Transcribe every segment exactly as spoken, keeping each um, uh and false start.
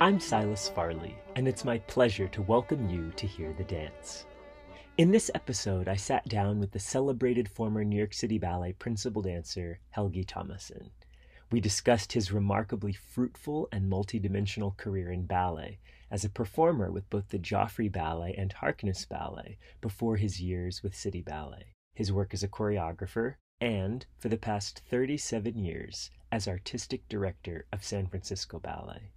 I'm Silas Farley, and it's my pleasure to welcome you to Hear the Dance. In this episode, I sat down with the celebrated former New York City Ballet principal dancer, Helgi Tomasson. We discussed his remarkably fruitful and multidimensional career in ballet as a performer with both the Joffrey Ballet and Harkness Ballet before his years with City Ballet, his work as a choreographer, and, for the past thirty-seven years, as artistic director of San Francisco Ballet.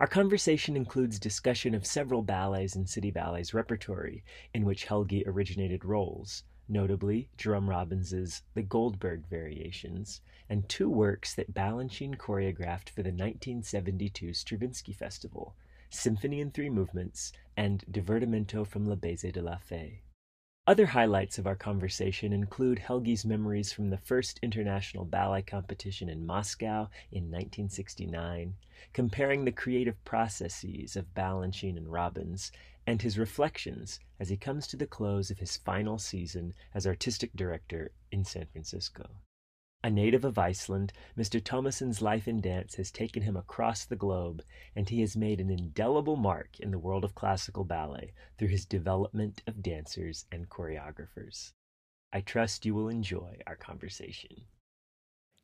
Our conversation includes discussion of several ballets in City Ballet's repertory in which Helgi originated roles, notably Jerome Robbins's The Goldberg Variations, and two works that Balanchine choreographed for the nineteen seventy-two Stravinsky Festival, Symphony in Three Movements and Divertimento from Le Baiser de la Fée. Other highlights of our conversation include Helgi's memories from the first international ballet competition in Moscow in nineteen sixty-nine, comparing the creative processes of Balanchine and Robbins, and his reflections as he comes to the close of his final season as artistic director in San Francisco. A native of Iceland, Mister Tomasson's life in dance has taken him across the globe, and he has made an indelible mark in the world of classical ballet through his development of dancers and choreographers. I trust you will enjoy our conversation.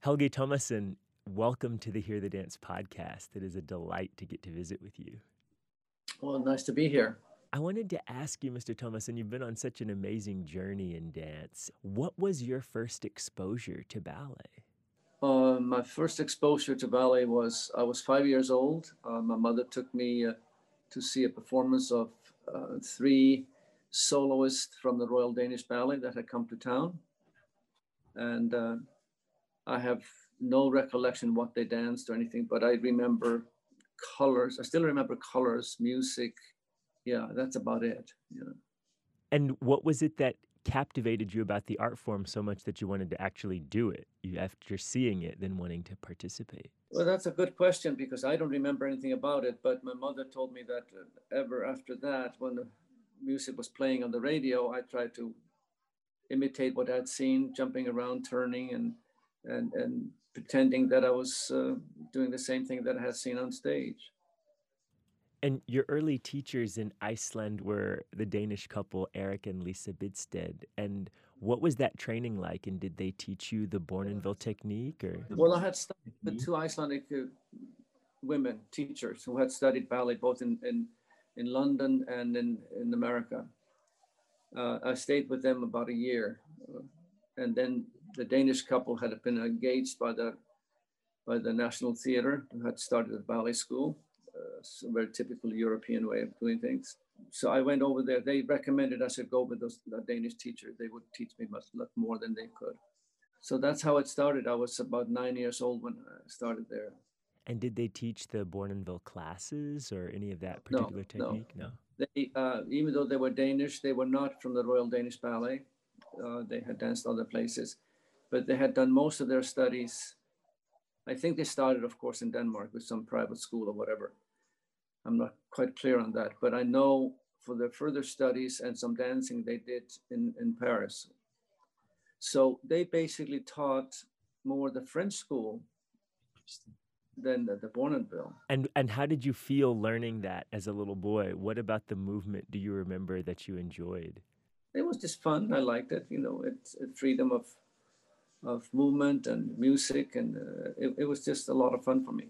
Helgi Tomasson, welcome to the Hear the Dance podcast. It is a delight to get to visit with you. Well, nice to be here. I wanted to ask you, Mister Tomasson, you've been on such an amazing journey in dance. What was your first exposure to ballet? Uh, my first exposure to ballet was, I was five years old. Uh, my mother took me uh, to see a performance of uh, three soloists from the Royal Danish Ballet that had come to town. And uh, I have no recollection what they danced or anything, but I remember colors. I still remember colors, music. Yeah, that's about it. Yeah. And what was it that captivated you about the art form so much that you wanted to actually do it, you, after seeing it, then wanting to participate? Well, that's a good question, because I don't remember anything about it. But my mother told me that ever after that, when the music was playing on the radio, I tried to imitate what I'd seen, jumping around, turning, and and, and pretending that I was uh, doing the same thing that I had seen on stage. And your early teachers in Iceland were the Danish couple, Erik and Lisa Bidsted. And what was that training like? And did they teach you the Bournonville technique? Or Well, I had studied with two Icelandic uh, women, teachers, who had studied ballet both in, in, in London and in, in America. Uh, I stayed with them about a year. Uh, and then the Danish couple had been engaged by the, by the National Theater, who had started a ballet school. Uh, so very typical European way of doing things. So I went over there. They recommended I should go with those, the Danish teacher. They would teach me much more than they could. So that's how it started. I was about nine years old when I started there. And did they teach the Bournonville classes or any of that particular no, technique? No. no. They, uh, even though they were Danish, they were not from the Royal Danish Ballet. Uh, they had danced other places, but they had done most of their studies. I think they started, of course, in Denmark with some private school or whatever. I'm not quite clear on that, but I know for their further studies and some dancing they did in, in Paris. So they basically taught more the French school than the, the Bournonville. And, and how did you feel learning that as a little boy? What about the movement do you remember that you enjoyed? It was just fun. I liked it. You know, it's it freedom of, of movement and music. And uh, it, it was just a lot of fun for me.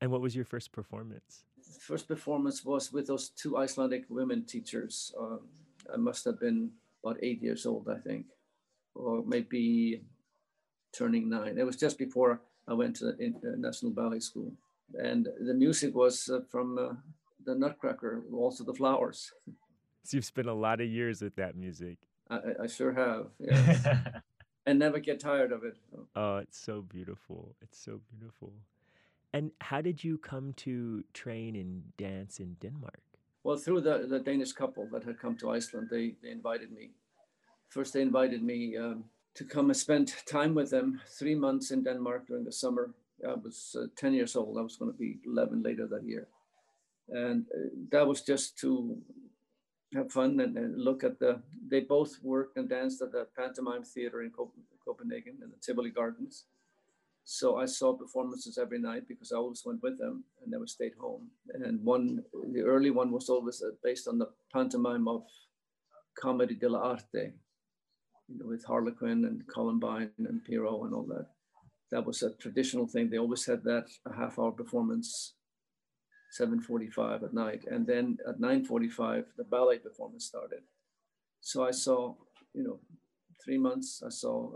And what was your first performance? First performance was with those two Icelandic women teachers. Um, I must have been about eight years old, I think, or maybe turning nine. It was just before I went to the National Ballet School. And the music was uh, from uh, the Nutcracker, also the Flowers. So you've spent a lot of years with that music. I, I sure have, yes. And never get tired of it. Oh, it's so beautiful. It's so beautiful. And how did you come to train in dance in Denmark? Well, through the, the Danish couple that had come to Iceland, they, they invited me. First, they invited me um, to come and spend time with them, three months in Denmark during the summer. I was uh, ten years old. I was going to be eleven later that year. And that was just to have fun and, and look at the, they both worked and danced at the Pantomime Theater in Copenhagen in the Tivoli Gardens. So I saw performances every night because I always went with them and never stayed home. And one, the early one was always based on the pantomime of Comedy dell'arte, you know, with Harlequin and Columbine and Pierrot and all that. That was a traditional thing. They always had that, a half hour performance, seven forty-five at night. And then at nine forty-five, the ballet performance started. So I saw, you know, three months, I saw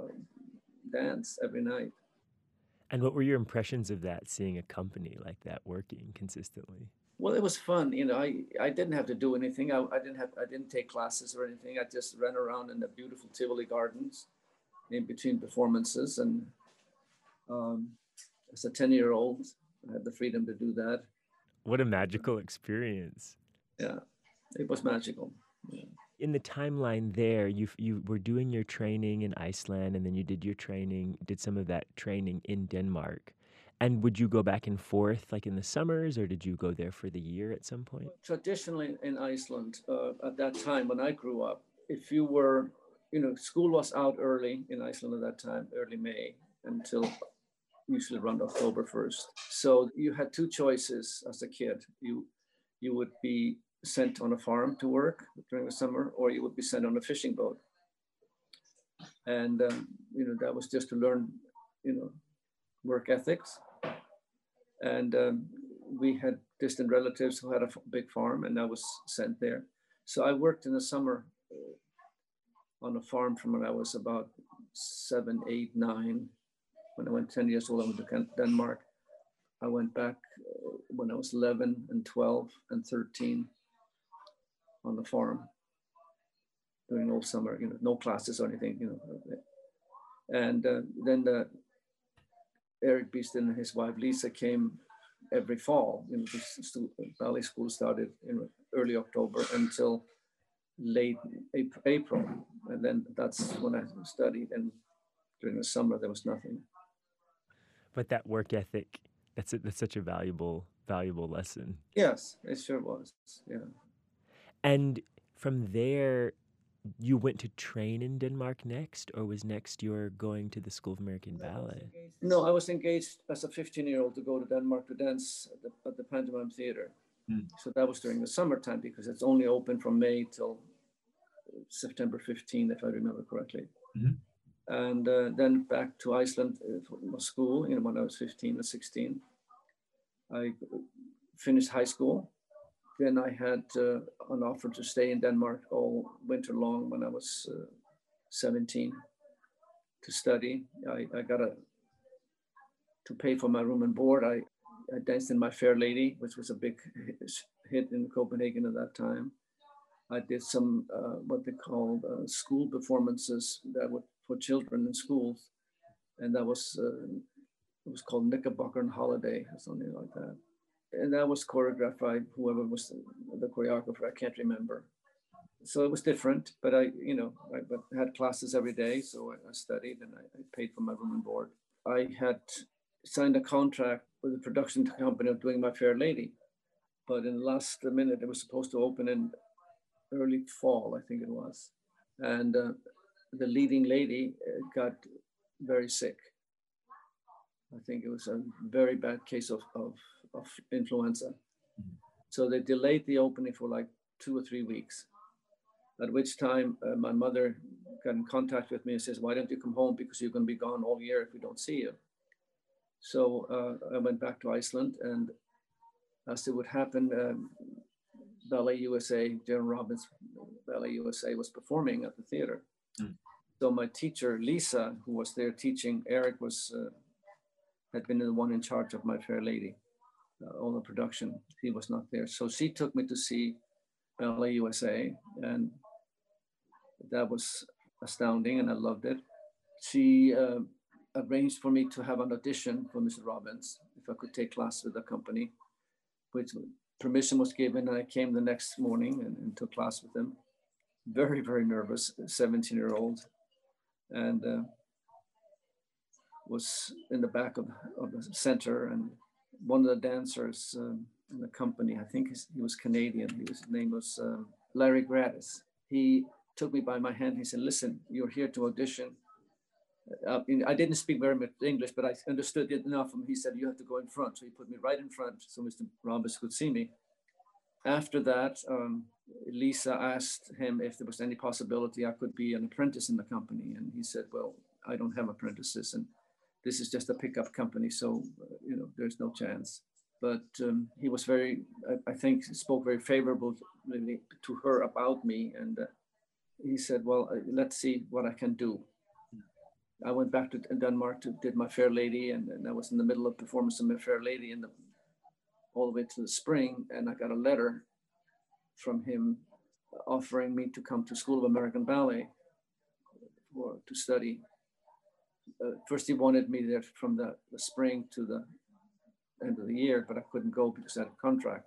dance every night. And what were your impressions of that, seeing a company like that working consistently? Well, it was fun. You know, I, I didn't have to do anything. I, I didn't have, I didn't take classes or anything. I just ran around in the beautiful Tivoli Gardens in between performances. And um, as a ten-year-old, I had the freedom to do that. What a magical experience. Yeah, it was magical. Yeah. In the timeline there, you you were doing your training in Iceland, and then you did your training, did some of that training in Denmark. And would you go back and forth, like in the summers, or did you go there for the year at some point? Traditionally in Iceland, uh, at that time when I grew up, if you were, you know, school was out early in Iceland at that time, early May, until usually around October first. So you had two choices as a kid. You, you would be sent on a farm to work during the summer, or you would be sent on a fishing boat. And, um, you know, that was just to learn, you know, work ethics. And um, we had distant relatives who had a f big farm, and I was sent there. So I worked in the summer uh, on a farm from when I was about seven, eight, nine. When I went ten years old, I went to Denmark. I went back uh, when I was eleven and twelve and thirteen on the farm during all summer, you know, no classes or anything, you know. And uh, then the Erik Bidsted and his wife Lisa came every fall. You know, the ballet school started in early October until late April. And then that's when I studied, and during the summer there was nothing. But that work ethic, that's, a, that's such a valuable, valuable lesson. Yes, it sure was, yeah. And from there, you went to train in Denmark next, or was next you're going to the School of American Ballet? No, I was engaged as a fifteen-year-old to go to Denmark to dance at the, at the Pantomime Theater. Mm. So that was during the summertime, because it's only open from May till September fifteenth, if I remember correctly. Mm-hmm. And uh, then back to Iceland for school, you know, when I was fifteen or sixteen. I finished high school. Then I had uh, an offer to stay in Denmark all winter long when I was uh, seventeen to study. I, I got a, to pay for my room and board. I, I danced in My Fair Lady, which was a big hit in Copenhagen at that time. I did some uh, what they called uh, school performances that were for children in schools. And that was, uh, it was called Knickerbocker and Holiday or something like that. And that was choreographed by whoever was the, the choreographer, I can't remember. So it was different, but I, you know, I, I had classes every day, so I, I studied and I, I paid for my room and board. I had signed a contract with a production company of doing My Fair Lady, but in the last minute, it was supposed to open in early fall, I think it was. And uh, the leading lady got very sick. I think it was a very bad case of, of of influenza. Mm-hmm. So they delayed the opening for like two or three weeks, at which time uh, my mother got in contact with me and says, why don't you come home? Because you're going to be gone all year if we don't see you. So uh, I went back to Iceland, and as it would happen, um, Ballet U S A, Darren Robbins, Ballet U S A was performing at the theater. Mm-hmm. So my teacher, Lisa, who was there teaching, Erik was, uh, had been the one in charge of My Fair Lady. Uh, all the production, he was not there. So she took me to see Ballet U S A, and that was astounding, and I loved it. She uh, arranged for me to have an audition for Mister Robbins, if I could take class with the company, which permission was given, and I came the next morning and, and took class with him. Very, very nervous, seventeen-year-old, and uh, was in the back of, of the center, and one of the dancers, um, in the company. I think his, he was Canadian. He was, his name was um, Larry Gravis. He took me by my hand. He said, listen, you're here to audition. Uh, I didn't speak very much English, but I understood it enough. And he said, you have to go in front. So he put me right in front so Mister Robbins could see me. After that, um, Lisa asked him if there was any possibility I could be an apprentice in the company. And he said, well, I don't have apprentices. And this is just a pickup company. So, uh, you know, there's no chance. But um, he was very, I, I think, spoke very favorably to her about me. And uh, he said, well, uh, let's see what I can do. I went back to Denmark to did my Fair Lady, and, and I was in the middle of performance of my Fair Lady in the, all the way to the spring. And I got a letter from him offering me to come to School of American Ballet for, to study. Uh, first, he wanted me there from the, the spring to the end of the year, but I couldn't go because I had a contract.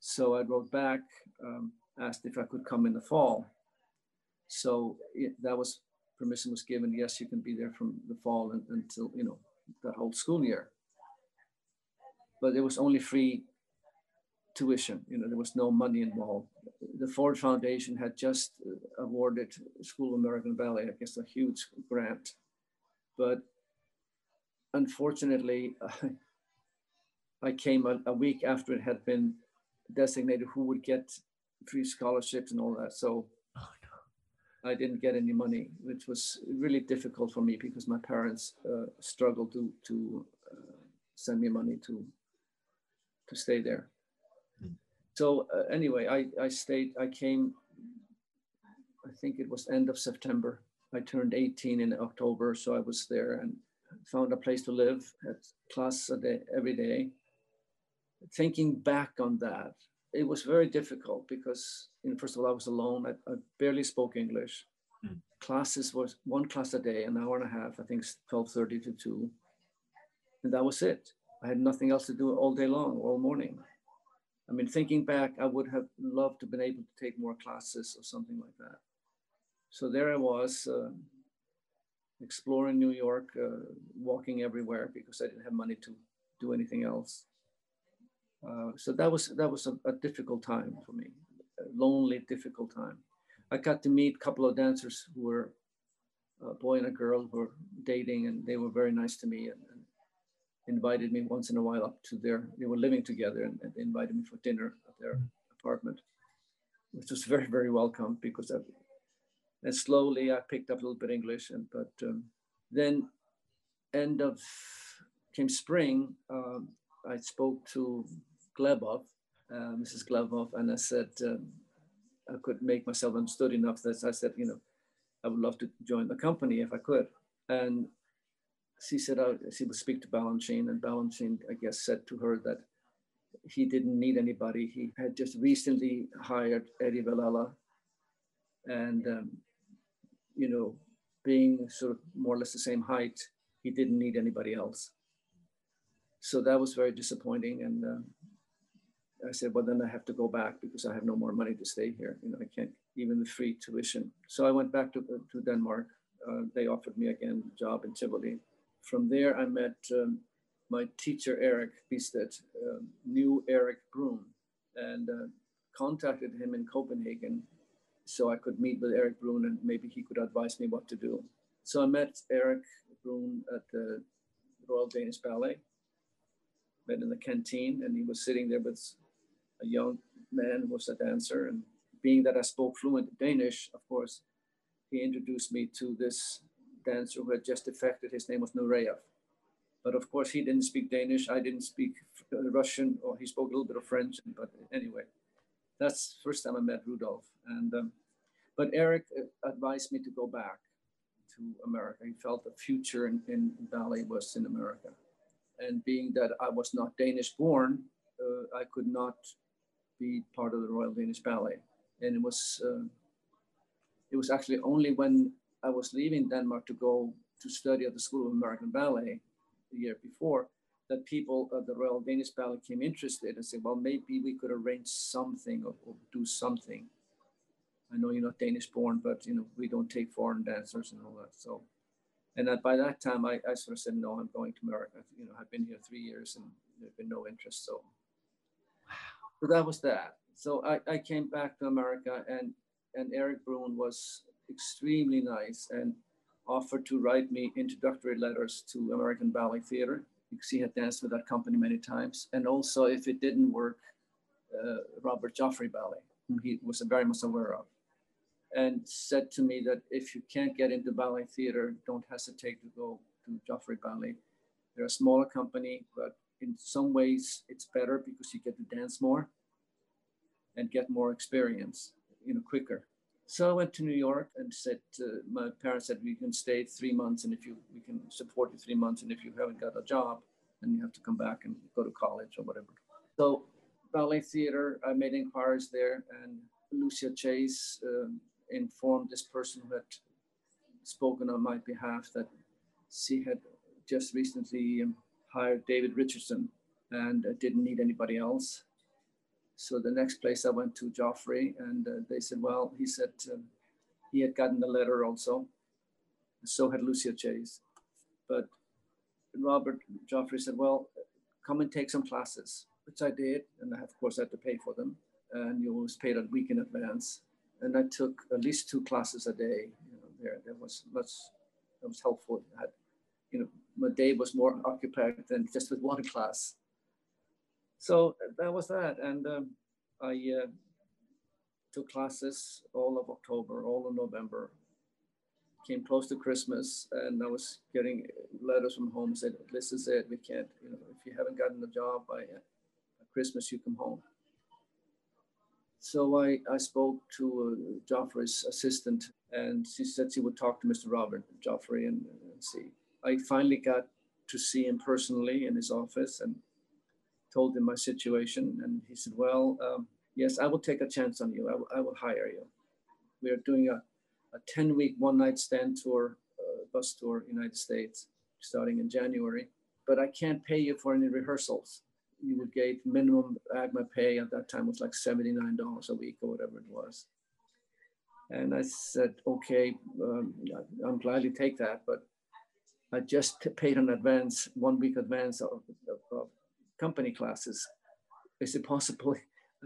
So I wrote back, um, asked if I could come in the fall. So it, that was, permission was given. Yes, you can be there from the fall and, until, you know, that whole school year. But it was only free tuition. You know, there was no money involved. The Ford Foundation had just awarded School of American Ballet, I guess, a huge grant. But unfortunately, I, I came a, a week after it had been designated who would get free scholarships and all that. So I didn't get any money, which was really difficult for me because my parents uh, struggled to, to uh, send me money to, to stay there. Mm. So uh, anyway, I, I stayed, I came, I think it was end of September. I turned eighteen in October, so I was there and found a place to live, had class a day, every day. Thinking back on that, it was very difficult because, you know, first of all, I was alone. I, I barely spoke English. Mm. Classes was one class a day, an hour and a half, I think twelve thirty to two. And that was it. I had nothing else to do all day long, all morning. I mean, thinking back, I would have loved to have been able to take more classes or something like that. So there I was, uh, exploring New York, uh, walking everywhere because I didn't have money to do anything else. Uh, so that was that was a, a difficult time for me, a lonely, difficult time. I got to meet a couple of dancers who were a boy and a girl who were dating, and they were very nice to me and, and invited me once in a while up to their, they were living together and, and invited me for dinner at their apartment, which was very, very welcome because I, and slowly I picked up a little bit English. And but um, then end of, came spring, um, I spoke to Glebov, uh, Missus Glebov, and I said, um, I could make myself understood enough that I said, you know, I would love to join the company if I could. And she said I, she would speak to Balanchine, and Balanchine, I guess, said to her that he didn't need anybody. He had just recently hired Eddie Villella, and, um, you know, being sort of more or less the same height, he didn't need anybody else. So that was very disappointing. And uh, I said, well, then I have to go back because I have no more money to stay here. You know, I can't, even with free tuition. So I went back to, uh, to Denmark. Uh, they offered me again a job in Tivoli. From there, I met um, my teacher, Erik Bidsted, uh, knew Erik Bruhn, and uh, contacted him in Copenhagen so I could meet with Erik Bruhn and maybe he could advise me what to do. So I met Erik Bruhn at the Royal Danish Ballet. Met in the canteen, and he was sitting there with a young man who was a dancer. And being that I spoke fluent Danish, of course, he introduced me to this dancer who had just defected. His name was Nureyev. But of course, he didn't speak Danish. I didn't speak Russian, or he spoke a little bit of French. But anyway, that's the first time I met Rudolf. And, um, but Erik advised me to go back to America. He felt the future in, in ballet was in America. And being that I was not Danish born, uh, I could not be part of the Royal Danish Ballet. And it was uh, it was actually only when I was leaving Denmark to go to study at the School of American Ballet the year before that people at the Royal Danish Ballet came interested and said, well, maybe we could arrange something or, or do something. I know you're not Danish born, but you know we don't take foreign dancers and all that. So. And by that time, I, I sort of said, no, I'm going to America. You know, I've been here three years and there's been no interest. So So that was that. So I, I came back to America, and, and Erik Bruhn was extremely nice and offered to write me introductory letters to American Ballet Theater, because he had danced with that company many times. And also, if it didn't work, uh, Robert Joffrey Ballet, whom he was very much aware of, and said to me that if you can't get into ballet theater, don't hesitate to go to Joffrey Ballet. They're a smaller company, but in some ways it's better because you get to dance more and get more experience, you know, quicker. So I went to New York and said, to, my parents said, we can stay three months and if you, we can support you three months. And if you haven't got a job, then you have to come back and go to college or whatever. So ballet theater, I made inquiries there, and Lucia Chase um, informed this person who had spoken on my behalf that she had just recently um, hired David Richardson and uh, didn't need anybody else. So the next place I went to Joffrey, and uh, they said, well, he said um, he had gotten the letter also, and so had Lucia Chase. But Robert Joffrey said, well, come and take some classes, which I did, and I, of course, had to pay for them. And you always paid a week in advance. And I took at least two classes a day. You know, there, there was much that was helpful. I had, you know, my day was more occupied than just with one class. So that was that. And um, I uh, took classes all of October, all of November. Came close to Christmas, and I was getting letters from home saying, "This is it. We can't. You know, if you haven't gotten a job by uh, Christmas, you come home." So I, I spoke to uh, Joffrey's assistant, and she said she would talk to Mister Robert Joffrey and, and see. I finally got to see him personally in his office and told him my situation. And he said, well, um, yes, I will take a chance on you. I will, I will hire you. We are doing a, a ten-week one-night stand tour, uh, bus tour, United States, starting in January. But I can't pay you for any rehearsals. You would get minimum A G M A pay at that time was like seventy-nine dollars a week or whatever it was. And I said, okay, um, I'm glad you take that, but I just paid an advance, one week advance of, of, of company classes. Is it possible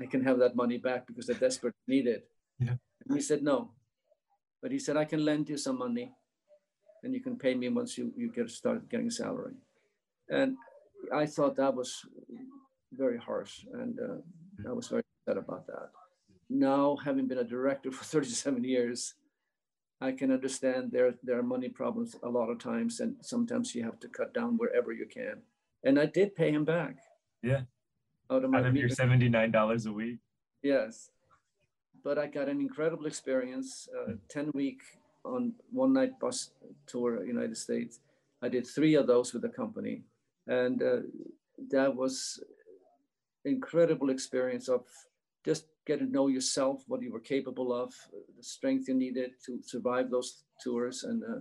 I can have that money back because I desperately need it? Yeah. And he said, no. But he said, I can lend you some money and you can pay me once you, you get started getting a salary. And I thought that was very harsh, and uh, I was very upset about that. Now, having been a director for thirty-seven years, I can understand there, there are money problems a lot of times, and sometimes you have to cut down wherever you can. And I did pay him back. Yeah. Out of, my out of your seventy-nine dollars a week. Yes. But I got an incredible experience, uh, ten-week on one-night bus tour, United States. I did three of those with the company. And uh, that was incredible experience of just getting to know yourself, what you were capable of, the strength you needed to survive those tours. And uh,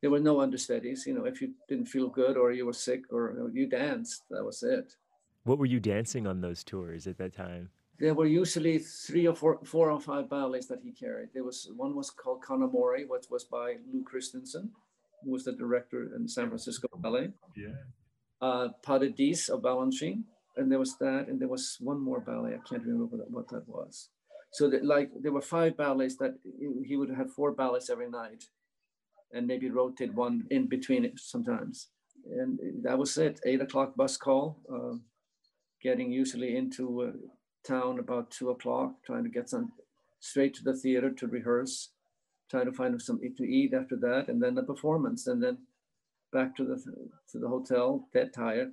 there were no understudies. You know, if you didn't feel good or you were sick or you danced, that was it. What were you dancing on those tours at that time? There were usually three or four, four or five ballets that he carried. There was one was called Kanamori, which was by Lou Christensen, who was the director in San Francisco Ballet. Yeah. Uh, Pas de Dix of Balanchine, and there was that, and there was one more ballet. I can't remember what that, what that was. So that, like, there were five ballets that he would have four ballets every night, and maybe rotate one in between it sometimes. And that was it. Eight o'clock bus call, uh, getting usually into uh, town about two o'clock, trying to get some straight to the theater to rehearse, trying to find something to eat after that, and then the performance, and then back to the to the hotel, dead tired.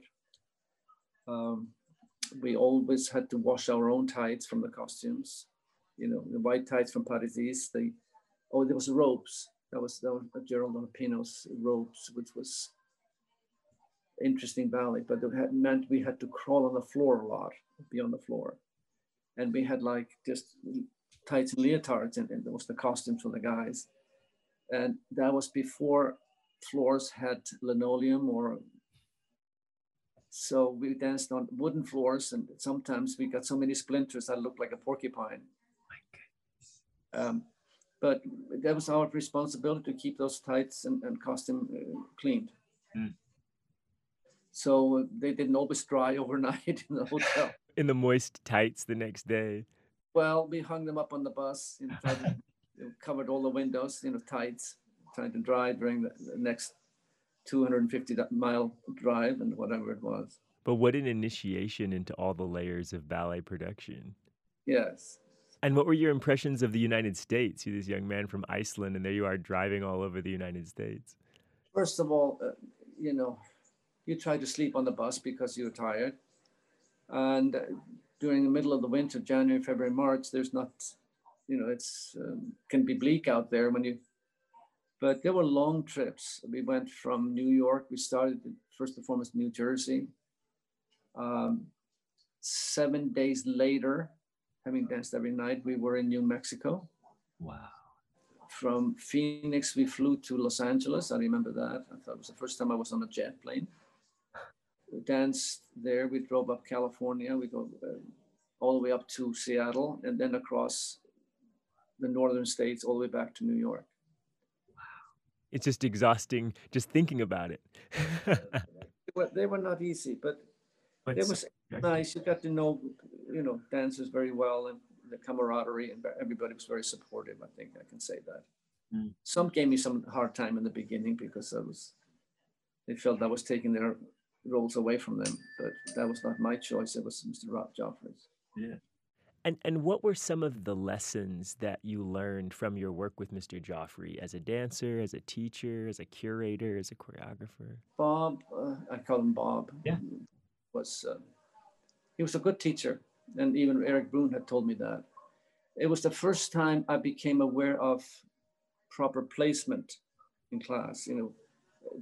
Um, we always had to wash our own tights from the costumes, you know, the white tights from Pas de Dix. They, oh, there was ropes. That was, that was Gerald Lapino's ropes, which was interesting ballet, but it had meant we had to crawl on the floor a lot, be on the floor. And we had like just tights and leotards, and, and there was the costumes for the guys. And that was before floors had linoleum, or so we danced on wooden floors, and sometimes we got so many splinters that looked like a porcupine. My goodness. Um, but that was our responsibility to keep those tights and, and costume uh, cleaned. Mm. So they didn't always dry overnight in the hotel. in the moist tights the next day? Well, we hung them up on the bus, you know, tried to, covered all the windows, you know, tights, trying to dry during the, the next two hundred fifty mile drive and whatever it was. But what an initiation into all the layers of ballet production. Yes. And what were your impressions of the United States? You're this young man from Iceland, and there you are driving all over the United States. First of all, uh, you know, you try to sleep on the bus because you're tired. And uh, during the middle of the winter, January, February, March, there's not, you know, it's um, can be bleak out there when you, but there were long trips. We went from New York, we started the first performance in New Jersey. Um, seven days later, having danced every night, we were in New Mexico. Wow. From Phoenix, we flew to Los Angeles. I remember that. I thought it was the first time I was on a jet plane. We danced there. We drove up California. We go uh, all the way up to Seattle and then across the northern states, all the way back to New York. Wow. It's just exhausting just thinking about it. they, were, they were not easy, but it was nice. You got to know, you know, dancers very well, and the camaraderie, and everybody was very supportive. I think I can say that. Mm. Some gave me some hard time in the beginning because I was, they felt I was taking their roles away from them, but that was not my choice. It was Mister Rob Joffrey's. Yeah. And and what were some of the lessons that you learned from your work with Mister Joffrey as a dancer, as a teacher, as a curator, as a choreographer? Bob, uh, I call him Bob. Yeah. Was uh, he was a good teacher, and even Erik Bruhn had told me that. It was the first time I became aware of proper placement in class. You know,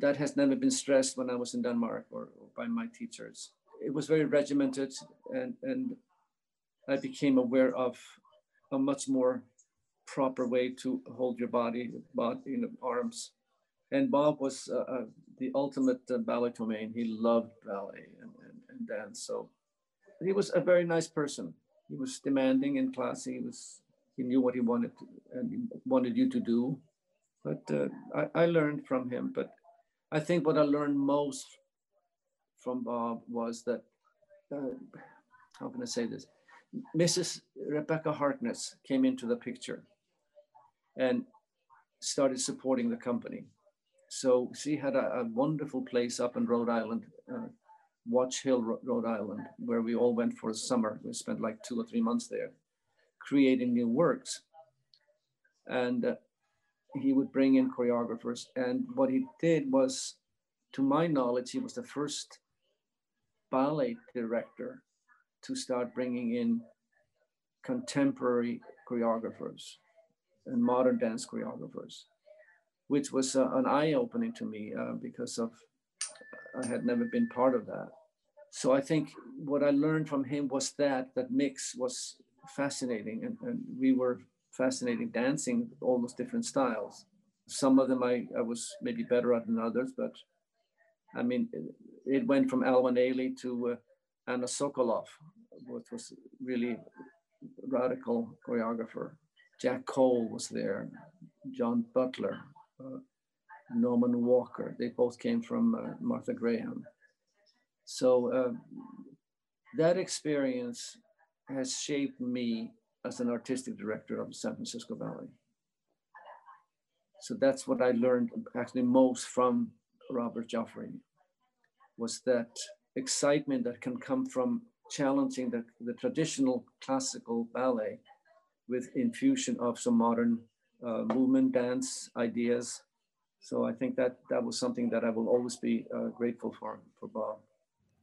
that has never been stressed when I was in Denmark or, or by my teachers. It was very regimented, and and I became aware of a much more proper way to hold your body, body, you know, arms. And Bob was uh, uh, the ultimate uh, balletomane. He loved ballet and, and, and dance. So he was a very nice person. He was demanding in class. He was he knew what he wanted to, and he wanted you to do. But uh, I, I learned from him. But I think what I learned most from Bob was that uh, how can I say this? Missus Rebecca Harkness came into the picture and started supporting the company. So she had a, a wonderful place up in Rhode Island, uh, Watch Hill, Ro- Rhode Island, where we all went for a summer. We spent like two or three months there creating new works. And uh, he would bring in choreographers. And what he did was, to my knowledge, he was the first ballet director to start bringing in contemporary choreographers and modern dance choreographers, which was uh, an eye-opening to me uh, because of I had never been part of that. So I think what I learned from him was that that mix was fascinating, and, and we were fascinating dancing all those different styles. Some of them I, I was maybe better at than others, but I mean, it, it went from Alwyn Ailey to uh, Anna Sokolov, which was really radical choreographer. Jack Cole was there, John Butler, Uh, Norman Walker. They both came from uh, Martha Graham. So uh, that experience has shaped me as an artistic director of the San Francisco Ballet. So that's what I learned actually most from Robert Joffrey, was that excitement that can come from challenging the, the traditional classical ballet with infusion of some modern Uh, movement, dance, ideas. So I think that that was something that I will always be uh, grateful for, for Bob.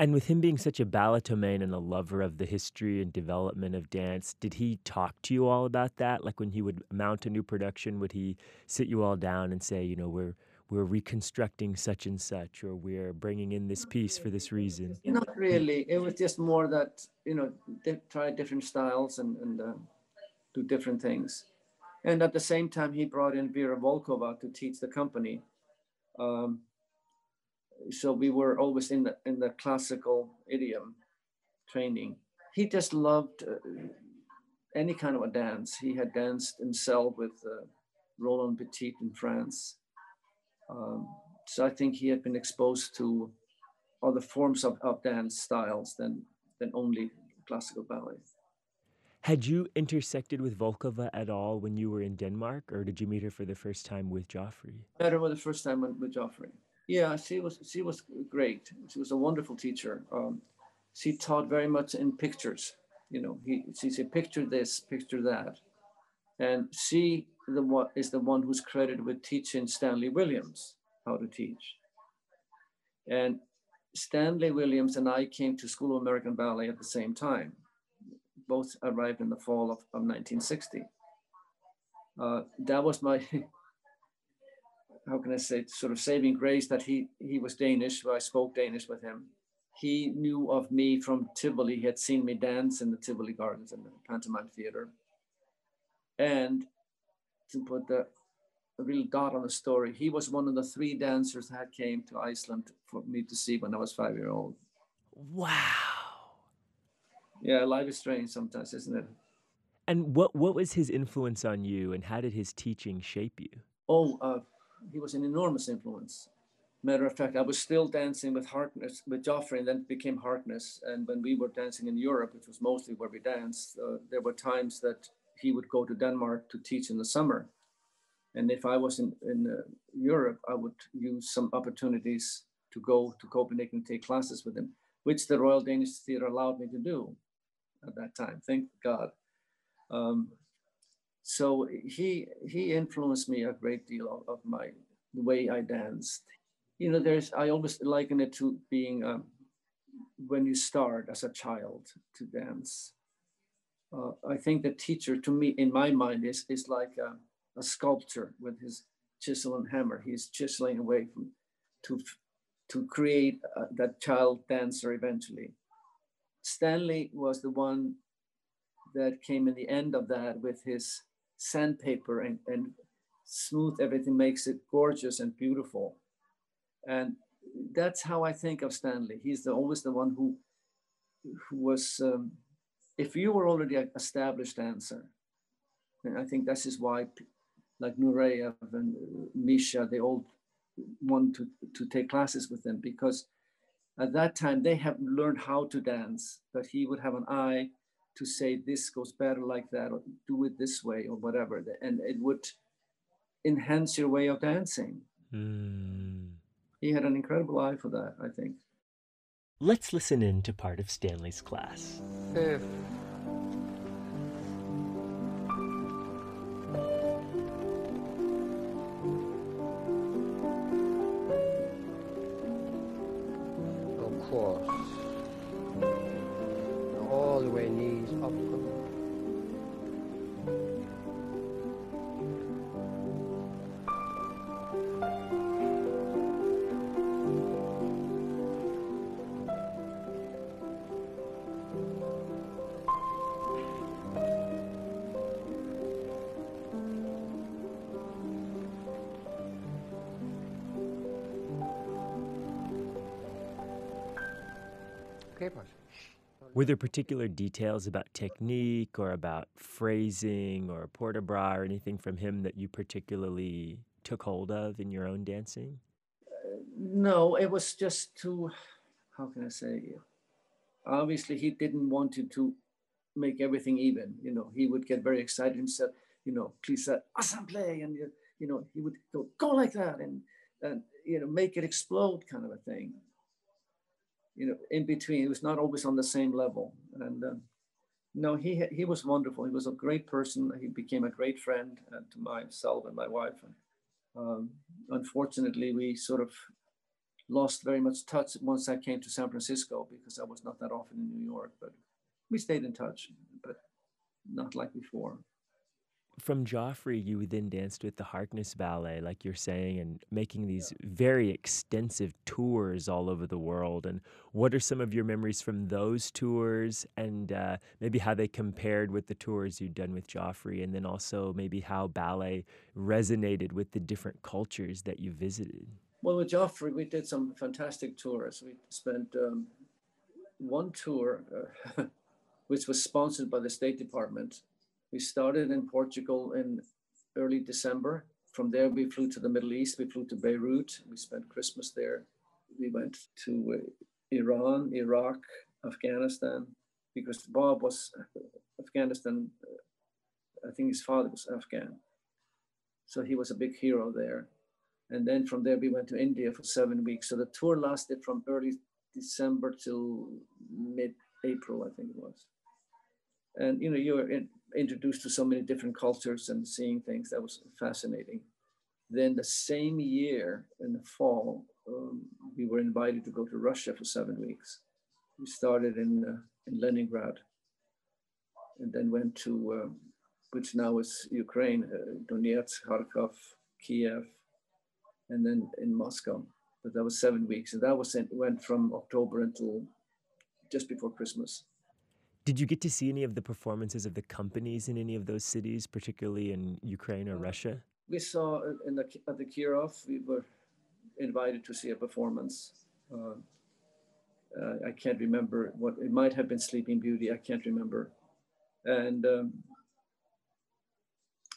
And with him being such a balletomane and a lover of the history and development of dance, did he talk to you all about that? Like when he would mount a new production, would he sit you all down and say, you know, we're we're reconstructing such and such, or we're bringing in this piece for this reason? Not really. It was just more that, you know, di- try different styles and, and uh, do different things. And at the same time, he brought in Vera Volkova to teach the company. Um, so we were always in the, in the classical idiom training. He just loved uh, any kind of a dance. He had danced himself with uh, Roland Petit in France. Um, so I think he had been exposed to other forms of, of dance styles than, than only classical ballet. Had you intersected with Volkova at all when you were in Denmark, or did you meet her for the first time with Joffrey? I met her for the first time with Joffrey. Yeah, she was she was great. She was a wonderful teacher. Um, she taught very much in pictures. You know, he, she said, picture this, picture that. And she the one, is the one who's credited with teaching Stanley Williams how to teach. And Stanley Williams and I came to School of American Ballet at the same time. Both arrived in the fall of, of nineteen sixty. Uh, that was my, how can I say, sort of saving grace that he, he was Danish, so I spoke Danish with him. He knew of me from Tivoli. He had seen me dance in the Tivoli Gardens and the Pantomime Theater. And to put the a real dot on the story, he was one of the three dancers that came to Iceland for me to see when I was five years old. Wow. Yeah, life is strange sometimes, isn't it? And what, what was his influence on you, and how did his teaching shape you? Oh, uh, he was an enormous influence. Matter of fact, I was still dancing with Harkness, with Joffrey, and then it became Harkness. And when we were dancing in Europe, which was mostly where we danced, uh, there were times that he would go to Denmark to teach in the summer. And if I was in, in uh, Europe, I would use some opportunities to go to Copenhagen and take classes with him, which the Royal Danish Theater allowed me to do at that time, thank God. Um, so he he influenced me a great deal of, of my, the way I danced. You know, there's, I always liken it to being, um, when you start as a child to dance. Uh, I think the teacher, to me, in my mind, is, is like a, a sculptor with his chisel and hammer. He's chiseling away from, to, to create uh, that child dancer eventually. Stanley was the one that came in the end of that with his sandpaper and, and smooth everything, makes it gorgeous and beautiful. And that's how I think of Stanley. He's the, always the one who, who was, um, if you were already an established dancer, and I think this is why, like Nureyev and Misha, they all want to, to take classes with him, because at that time they have learned how to dance, but he would have an eye to say, this goes better like that, or do it this way, or whatever. And it would enhance your way of dancing. Mm. He had an incredible eye for that, I think. Let's listen in to part of Stanley's class. If. Course. Now all the way knees up. Were there particular details about technique or about phrasing or port de bras or anything from him that you particularly took hold of in your own dancing? Uh, no, it was just to, how can I say? Obviously, he didn't want you to make everything even. You know, he would get very excited himself. You know, please say, assemblée, and, you know, he would go, go like that and, and, you know, make it explode kind of a thing. You know, in between, it was not always on the same level. And uh, no, he he was wonderful. He was a great person. He became a great friend uh, to myself and my wife. And, um, unfortunately, we sort of lost very much touch once I came to San Francisco, because I was not that often in New York, but we stayed in touch, but not like before. From Joffrey, you then danced with the Harkness Ballet, like you're saying, and making these yeah. very extensive tours all over the world. And what are some of your memories from those tours, and uh, maybe how they compared with the tours you'd done with Joffrey, and then also maybe how ballet resonated with the different cultures that you visited? Well, with Joffrey, we did some fantastic tours. We spent um, one tour, uh, which was sponsored by the State Department. We started in Portugal in early December. From there, we flew to the Middle East. We flew to Beirut. We spent Christmas there. We went to Iran, Iraq, Afghanistan, because Bob was Afghanistan, I think his father was Afghan. So he was a big hero there. And then from there, we went to India for seven weeks. So the tour lasted from early December till mid-April, I think it was. And you know, you were in, introduced to so many different cultures and seeing things. That was fascinating. Then the same year in the fall, um, we were invited to go to Russia for seven weeks. We started in, uh, in Leningrad and then went to, uh, which now is Ukraine, uh, Donetsk, Kharkov, Kiev, and then in Moscow. But that was seven weeks. And that was in, went from October until just before Christmas. Did you get to see any of the performances of the companies in any of those cities, particularly in Ukraine or Russia? We saw in the, at the Kirov, we were invited to see a performance. Uh, uh, I can't remember what, it might have been Sleeping Beauty, I can't remember. And um,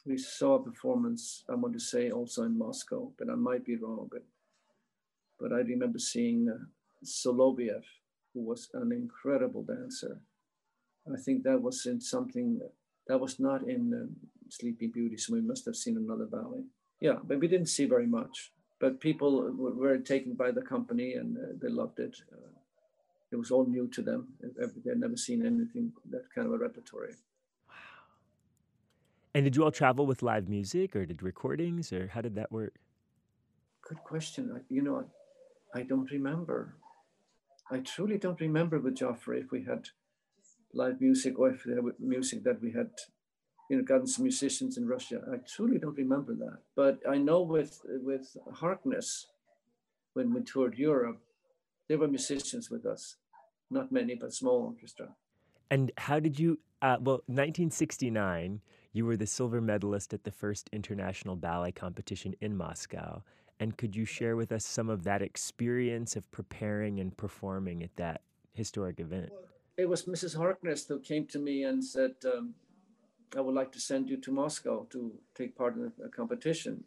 we saw a performance, I want to say also in Moscow, but I might be wrong, but, but I remember seeing uh, Soloviev, who was an incredible dancer. I think that was in something, that was not in um, Sleeping Beauty, so we must have seen another ballet. Yeah, but we didn't see very much, but people were, were taken by the company and uh, they loved it. Uh, it was all new to them. They'd never seen anything, that kind of a repertory. Wow. And did you all travel with live music or did recordings or how did that work? Good question. I, you know, I, I don't remember. I truly don't remember with Joffrey if we had live music or if there were music that we had, you know, gotten some musicians in Russia. I truly don't remember that. But I know with, with Harkness, when we toured Europe, there were musicians with us. Not many, but small orchestra. And how did you, uh, well, nineteen sixty-nine, you were the silver medalist at the first international ballet competition in Moscow. And could you share with us some of that experience of preparing and performing at that historic event? Well, it was Missus Harkness who came to me and said, um, I would like to send you to Moscow to take part in a competition.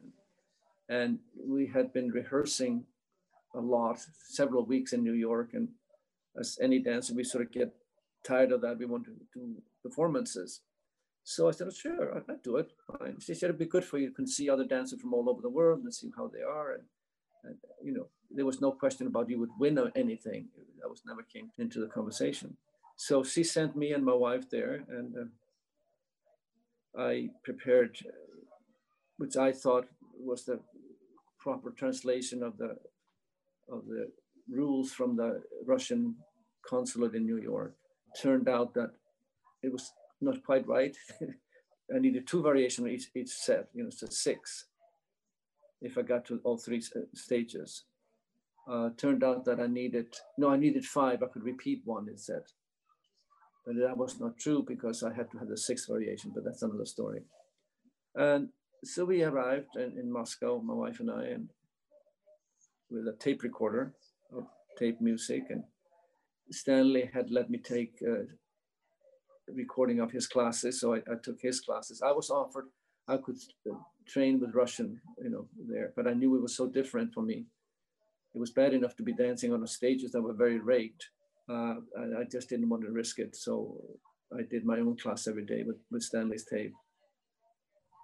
And we had been rehearsing a lot, several weeks in New York. And as any dancer, we sort of get tired of that. We want to do performances. So I said, oh, sure, I'll do it. Fine. She said, it'd be good for you. You can see other dancers from all over the world and see how they are. And, and you know, there was no question about you would win or anything. That was never came into the conversation. So she sent me and my wife there, and uh, I prepared, uh, which I thought was the proper translation of the of the rules from the Russian consulate in New York. Turned out that it was not quite right. I needed two variations each each set, you know, so six. If I got to all three stages, uh, turned out that I needed no, I needed five. I could repeat one instead. But that was not true because I had to have the sixth variation, but that's another story. And so we arrived in, in Moscow, my wife and I, and with a tape recorder of tape music. And Stanley had let me take a recording of his classes, so I, I took his classes. I was offered, I could train with Russian, you know, there, but I knew it was so different for me. It was bad enough to be dancing on stages that were very rigged. Uh, I just didn't want to risk it. So I did my own class every day with, with Stanley's tape.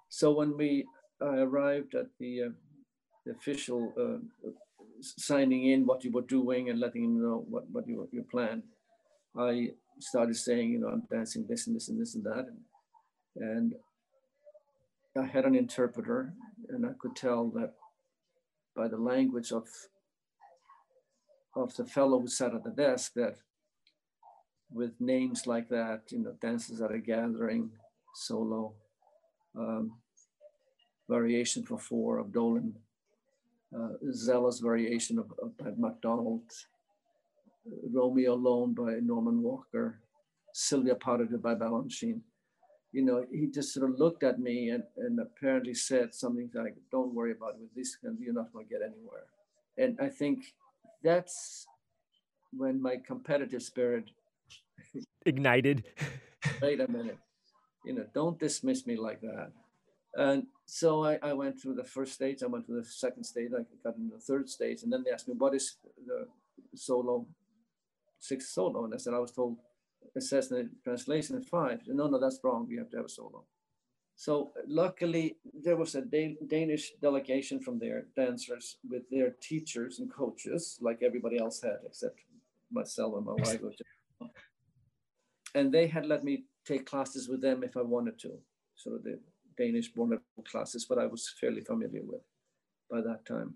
So when we uh, arrived at the, uh, the official uh, signing in what you were doing and letting him know what, what you, your plan, I started saying, you know, I'm dancing this and this and this and that. And, and I had an interpreter and I could tell that by the language of of the fellow who sat at the desk that with names like that, you know, Dances at a Gathering, solo, um, variation for four of Dolan, uh, Zella's variation of, of, by MacDonald, Romeo Alone by Norman Walker, Sylvia Potter by Balanchine. You know, he just sort of looked at me and, and apparently said something like, don't worry about it with this, you're not gonna get anywhere. And I think, that's when my competitive spirit ignited. Wait a minute, you know, don't dismiss me like that. And so I, I went through the first stage, I went to the second stage, I got into the third stage, and then they asked me, what is the solo, sixth solo? And I said, I was told it says in the translation five, no, no, that's wrong, we have to have a solo. So luckily there was a da Danish delegation from there, dancers with their teachers and coaches, like everybody else had, except myself and my wife. And they had let me take classes with them if I wanted to, sort of the Danish wonderful classes, but I was fairly familiar with by that time.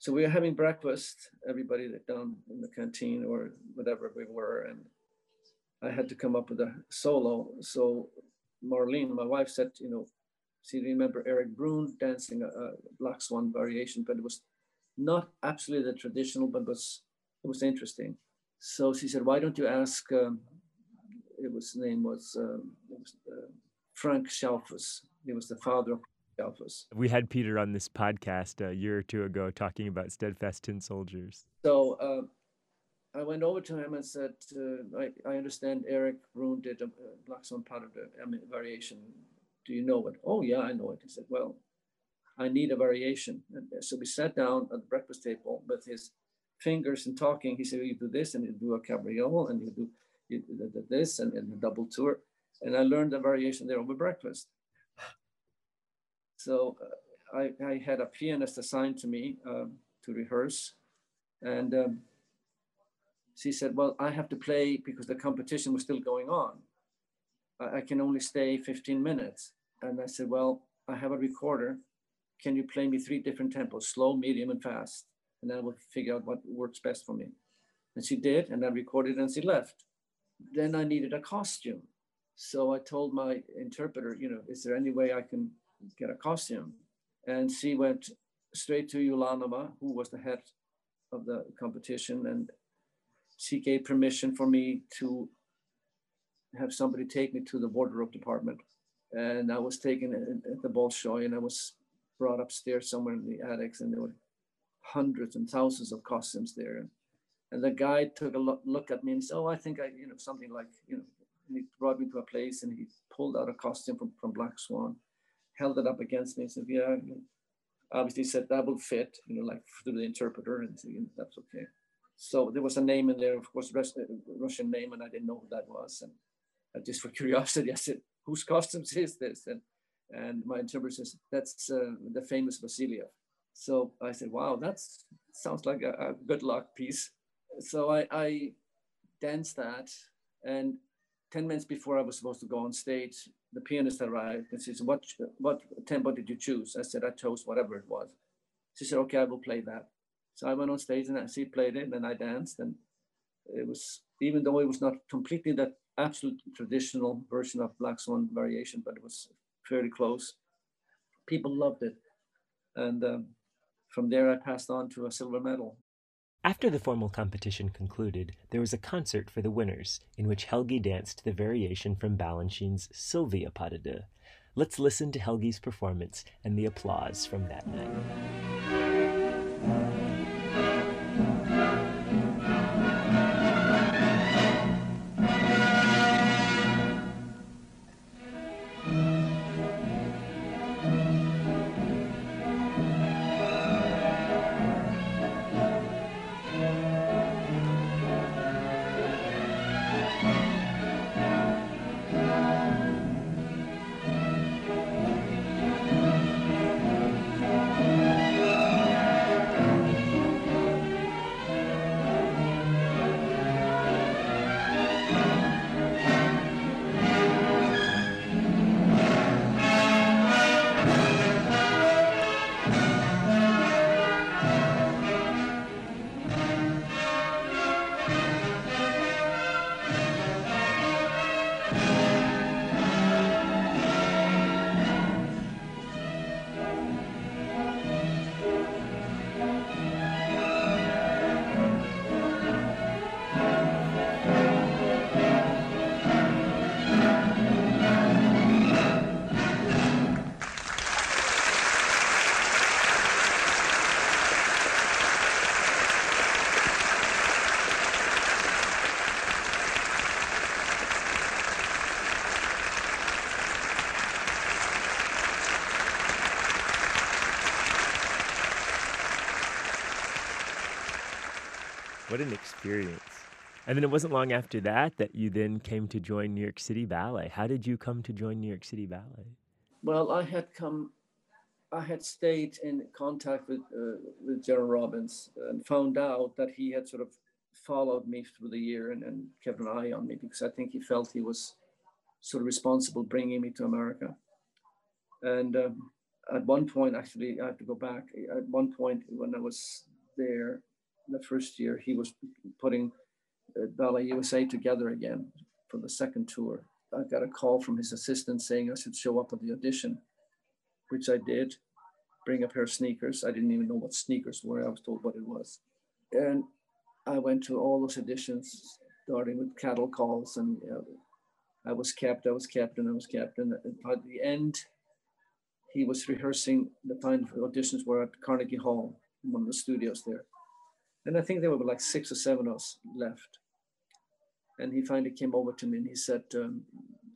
So we were having breakfast, everybody down in the canteen or whatever we were, and I had to come up with a solo. So Marlene, my wife, said, you know, she remembered Erik Bruhn dancing a, a Black Swan variation, but it was not absolutely the traditional, but was it was interesting. So she said, why don't you ask, um, it was, his name was, um, it was uh, Frank Schaufus. He was the father of Schaufus. We had Peter on this podcast a year or two ago talking about Steadfast Tin Soldiers. So uh, I went over to him and said, uh, I, I understand Erik Bruhn did a, a Black Swan part of the I mean, variation. Do you know it? Oh, yeah, I know it. He said, well, I need a variation. And so we sat down at the breakfast table with his fingers and talking. He said, well, you do this and you do a cabriole and you do you did this and, and a double tour. And I learned the variation there over breakfast. So uh, I, I had a pianist assigned to me um, to rehearse. And um, she said, well, I have to play because the competition was still going on. I, I can only stay fifteen minutes. And I said, well, I have a recorder. Can you play me three different tempos, slow, medium, and fast? And I will figure out what works best for me. And she did, and I recorded and she left. Then I needed a costume. So I told my interpreter, you know, is there any way I can get a costume? And she went straight to Yulanova, who was the head of the competition. And she gave permission for me to have somebody take me to the wardrobe department. And I was taken at the Bolshoi and I was brought upstairs somewhere in the attics, and they were hundreds and thousands of costumes there. And the guy took a lo look at me and said, oh, I think I, you know, something like, you know, and he brought me to a place and he pulled out a costume from, from Black Swan, held it up against me and said, yeah, and obviously said that will fit, you know, like through the interpreter, and said, you know, that's okay. So there was a name in there, of course, Russian name, and I didn't know who that was. And I just for curiosity, I said, whose costumes is this? And, and my interpreter says, that's uh, the famous Vasiliev. So I said, wow, that sounds like a, a good luck piece. So I, I danced that, and ten minutes before I was supposed to go on stage, the pianist arrived and she said, what, what tempo did you choose? I said, I chose whatever it was. She said, okay, I will play that. So I went on stage and she played it and I danced, and it was, even though it was not completely that absolute traditional version of Black Swan variation, but it was fairly close. People loved it. And um, from there I passed on to a silver medal. After the formal competition concluded, there was a concert for the winners, in which Helgi danced the variation from Balanchine's Sylvia Pas de Deux. Let's listen to Helgi's performance and the applause from that night. What an experience. And then it wasn't long after that that you then came to join New York City Ballet. How did you come to join New York City Ballet? Well, I had come, I had stayed in contact with uh, with Darren Robbins and found out that he had sort of followed me through the year and, and kept an eye on me, because I think he felt he was sort of responsible bringing me to America. And um, at one point, actually, I have to go back. At one point when I was there the first year, he was putting uh, Ballet U S A together again for the second tour. I got a call from his assistant saying I should show up at the audition, which I did, bring a pair of sneakers. I didn't even know what sneakers were. I was told what it was. And I went to all those auditions, starting with cattle calls, and you know, I was kept, I was kept, and I was kept. And by the end, he was rehearsing the final auditions were at Carnegie Hall, one of the studios there. And I think there were like six or seven of us left. And he finally came over to me and he said, um,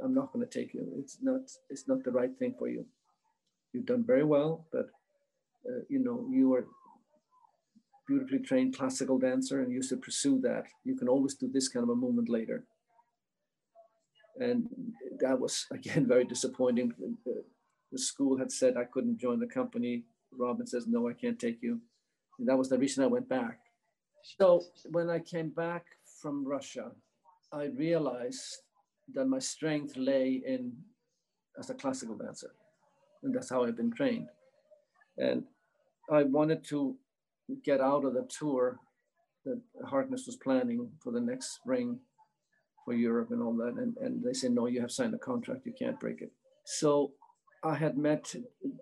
I'm not gonna take you. It's not, it's not the right thing for you. You've done very well, but uh, you know, you are a beautifully trained classical dancer and you should pursue that. You can always do this kind of a movement later. And that was, again, very disappointing. The school had said I couldn't join the company. Robin says, no, I can't take you. And that was the reason I went back. So when I came back from Russia, I realized that my strength lay in as a classical dancer. And that's how I've been trained. And I wanted to get out of the tour that Harkness was planning for the next spring for Europe and all that. And, and they said, no, you have signed a contract. You can't break it. So I had met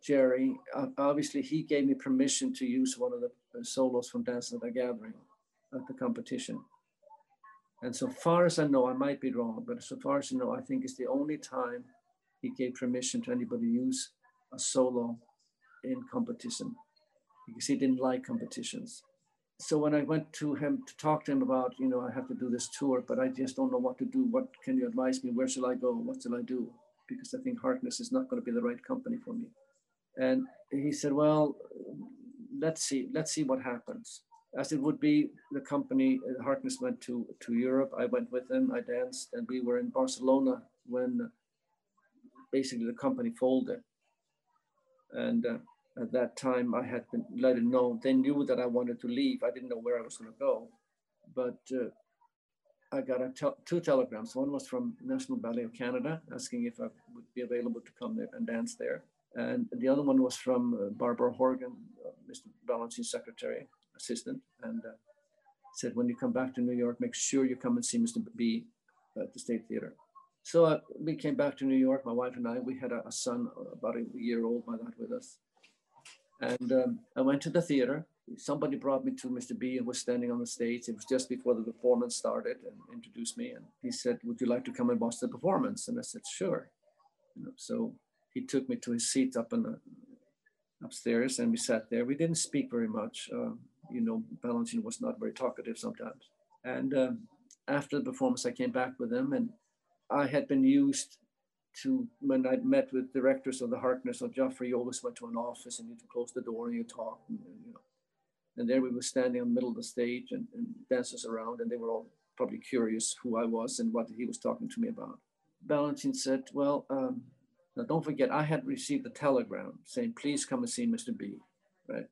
Jerry. Uh, obviously, he gave me permission to use one of the solos from Dances at a Gathering at the competition. And so far as I know, I might be wrong, but so far as I know, I think it's the only time he gave permission to anybody use a solo in competition, because he didn't like competitions. So when I went to him to talk to him about, you know, I have to do this tour, but I just don't know what to do. What can you advise me? Where shall I go? What shall I do? Because I think Harkness is not going to be the right company for me. And he said, well, let's see, let's see what happens. As it would be, the company, Harkness went to, to Europe. I went with him, I danced, and we were in Barcelona when basically the company folded. And uh, at that time, I had been let it know. They knew that I wanted to leave. I didn't know where I was going to go. But uh, I got a tel two telegrams. One was from National Ballet of Canada, asking if I would be available to come there and dance there. And the other one was from uh, Barbara Horgan, uh, Mister Balanchine's secretary, assistant, and uh, said, when you come back to New York, make sure you come and see Mister B at the State Theater. So uh, we came back to New York, my wife and I. We had a, a son about a year old by that with us. And um, I went to the theater. Somebody brought me to Mister B and was standing on the stage. It was just before the performance started and introduced me. And he said, would you like to come and watch the performance? And I said, sure. You know, so he took me to his seat up in the, upstairs and we sat there. We didn't speak very much. Uh, you know, Balanchine was not very talkative sometimes. And um, after the performance, I came back with him, and I had been used to, when I met with directors of the Harkness or Joffrey, you always went to an office and you'd close the door and you talk, and, you know. And there we were standing in the middle of the stage and, and dancers around, and they were all probably curious who I was and what he was talking to me about. Balanchine said, well, um, now don't forget, I had received a telegram saying, please come and see Mister B, right?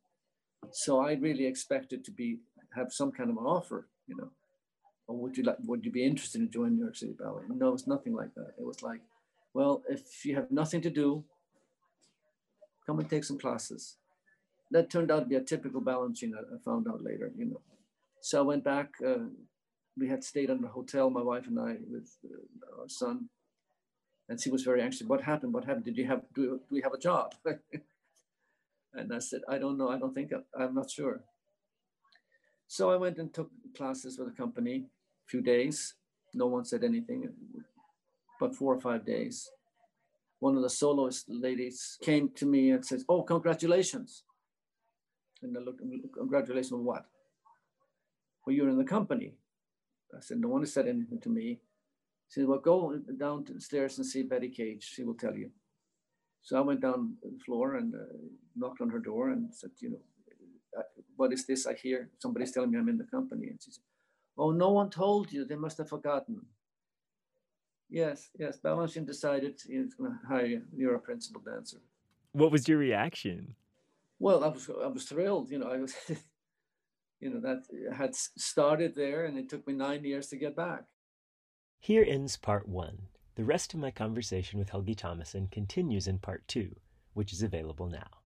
So I really expected to be, have some kind of an offer, you know. Or would you like, would you be interested in joining New York City Ballet? No, it's nothing like that. It was like, well, if you have nothing to do, come and take some classes. That turned out to be a typical Balanchine, I found out later, you know. So I went back. Uh, we had stayed in a hotel, my wife and I, with uh, our son, and she was very anxious. What happened? What happened? Did you have? Do, do we have a job? And I said, I don't know. I don't think. I, I'm not sure. So I went and took classes with the company. Few days, no one said anything, but four or five days. One of the soloist ladies came to me and says, oh, congratulations. And I looked, congratulations on what? Well, you're in the company. I said, no one has said anything to me. She said, well, go downstairs and see Betty Cage, she will tell you. So I went down the floor and uh, knocked on her door and said, you know, what is this I hear? Somebody's telling me I'm in the company. And she said, Oh, no one told you, they must have forgotten. Yes, yes, Balanchine decided he was going to hire, you're a principal dancer. What was your reaction? Well, I was, I was thrilled, you know, I was, you know, that had started there and it took me nine years to get back. Here ends part one. The rest of my conversation with Helgi Tomasson continues in part two, which is available now.